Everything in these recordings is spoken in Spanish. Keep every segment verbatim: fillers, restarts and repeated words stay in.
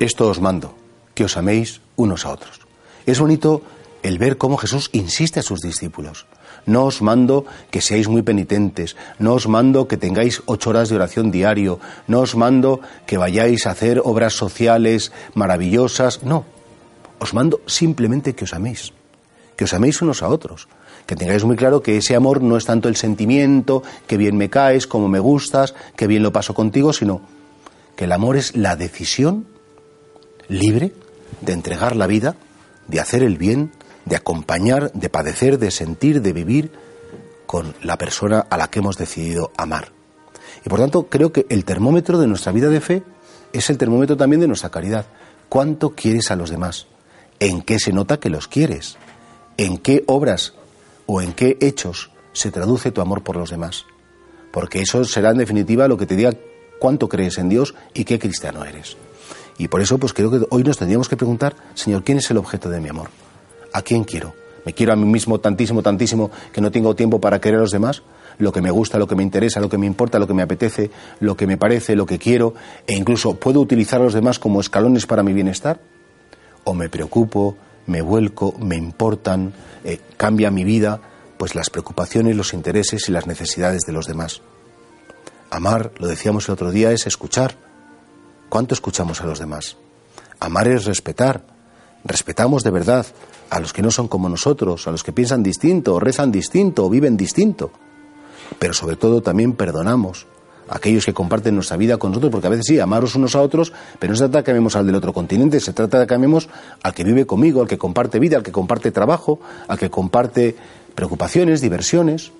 Esto os mando, que os améis unos a otros. Es bonito el ver cómo Jesús insiste a sus discípulos. No os mando que seáis muy penitentes, no os mando que tengáis ocho horas de oración diario, no os mando que vayáis a hacer obras sociales maravillosas, no. Os mando simplemente que os améis, que os améis unos a otros, que tengáis muy claro que ese amor no es tanto el sentimiento, que bien me caes, como me gustas, que bien lo paso contigo, sino que el amor es la decisión libre de entregar la vida, de hacer el bien, de acompañar, de padecer, de sentir, de vivir con la persona a la que hemos decidido amar. Y por tanto, creo que el termómetro de nuestra vida de fe es el termómetro también de nuestra caridad. ¿Cuánto quieres a los demás? ¿En qué se nota que los quieres? ¿En qué obras o en qué hechos se traduce tu amor por los demás? Porque eso será en definitiva lo que te diga cuánto crees en Dios y qué cristiano eres. Y por eso pues creo que hoy nos tendríamos que preguntar, Señor, ¿quién es el objeto de mi amor? ¿A quién quiero? ¿Me quiero a mí mismo tantísimo, tantísimo que no tengo tiempo para querer a los demás? Lo que me gusta, lo que me interesa, lo que me importa, lo que me apetece, lo que me parece, lo que quiero, e incluso puedo utilizar a los demás como escalones para mi bienestar. O me preocupo, me vuelco, me importan, eh, cambia mi vida, pues las preocupaciones, los intereses y las necesidades de los demás. Amar, lo decíamos el otro día, es escuchar. ¿Cuánto escuchamos a los demás? Amar es respetar. Respetamos de verdad a los que no son como nosotros, a los que piensan distinto, o rezan distinto, o viven distinto. Pero sobre todo también perdonamos a aquellos que comparten nuestra vida con nosotros, porque a veces sí, amaros unos a otros, pero no se trata de que amemos al del otro continente, se trata de que amemos al que vive conmigo, al que comparte vida, al que comparte trabajo, al que comparte preocupaciones, diversiones.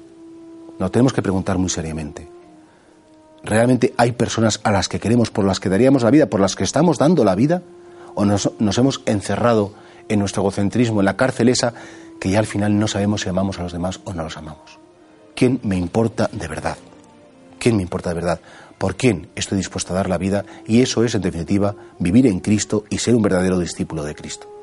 Nos tenemos que preguntar muy seriamente. ¿Realmente hay personas a las que queremos, por las que daríamos la vida, por las que estamos dando la vida? ¿O nos, nos hemos encerrado en nuestro egocentrismo, en la cárcel esa, que ya al final no sabemos si amamos a los demás o no los amamos? ¿Quién me importa de verdad? ¿Quién me importa de verdad? ¿Por quién estoy dispuesto a dar la vida? Y eso es, en definitiva, vivir en Cristo y ser un verdadero discípulo de Cristo.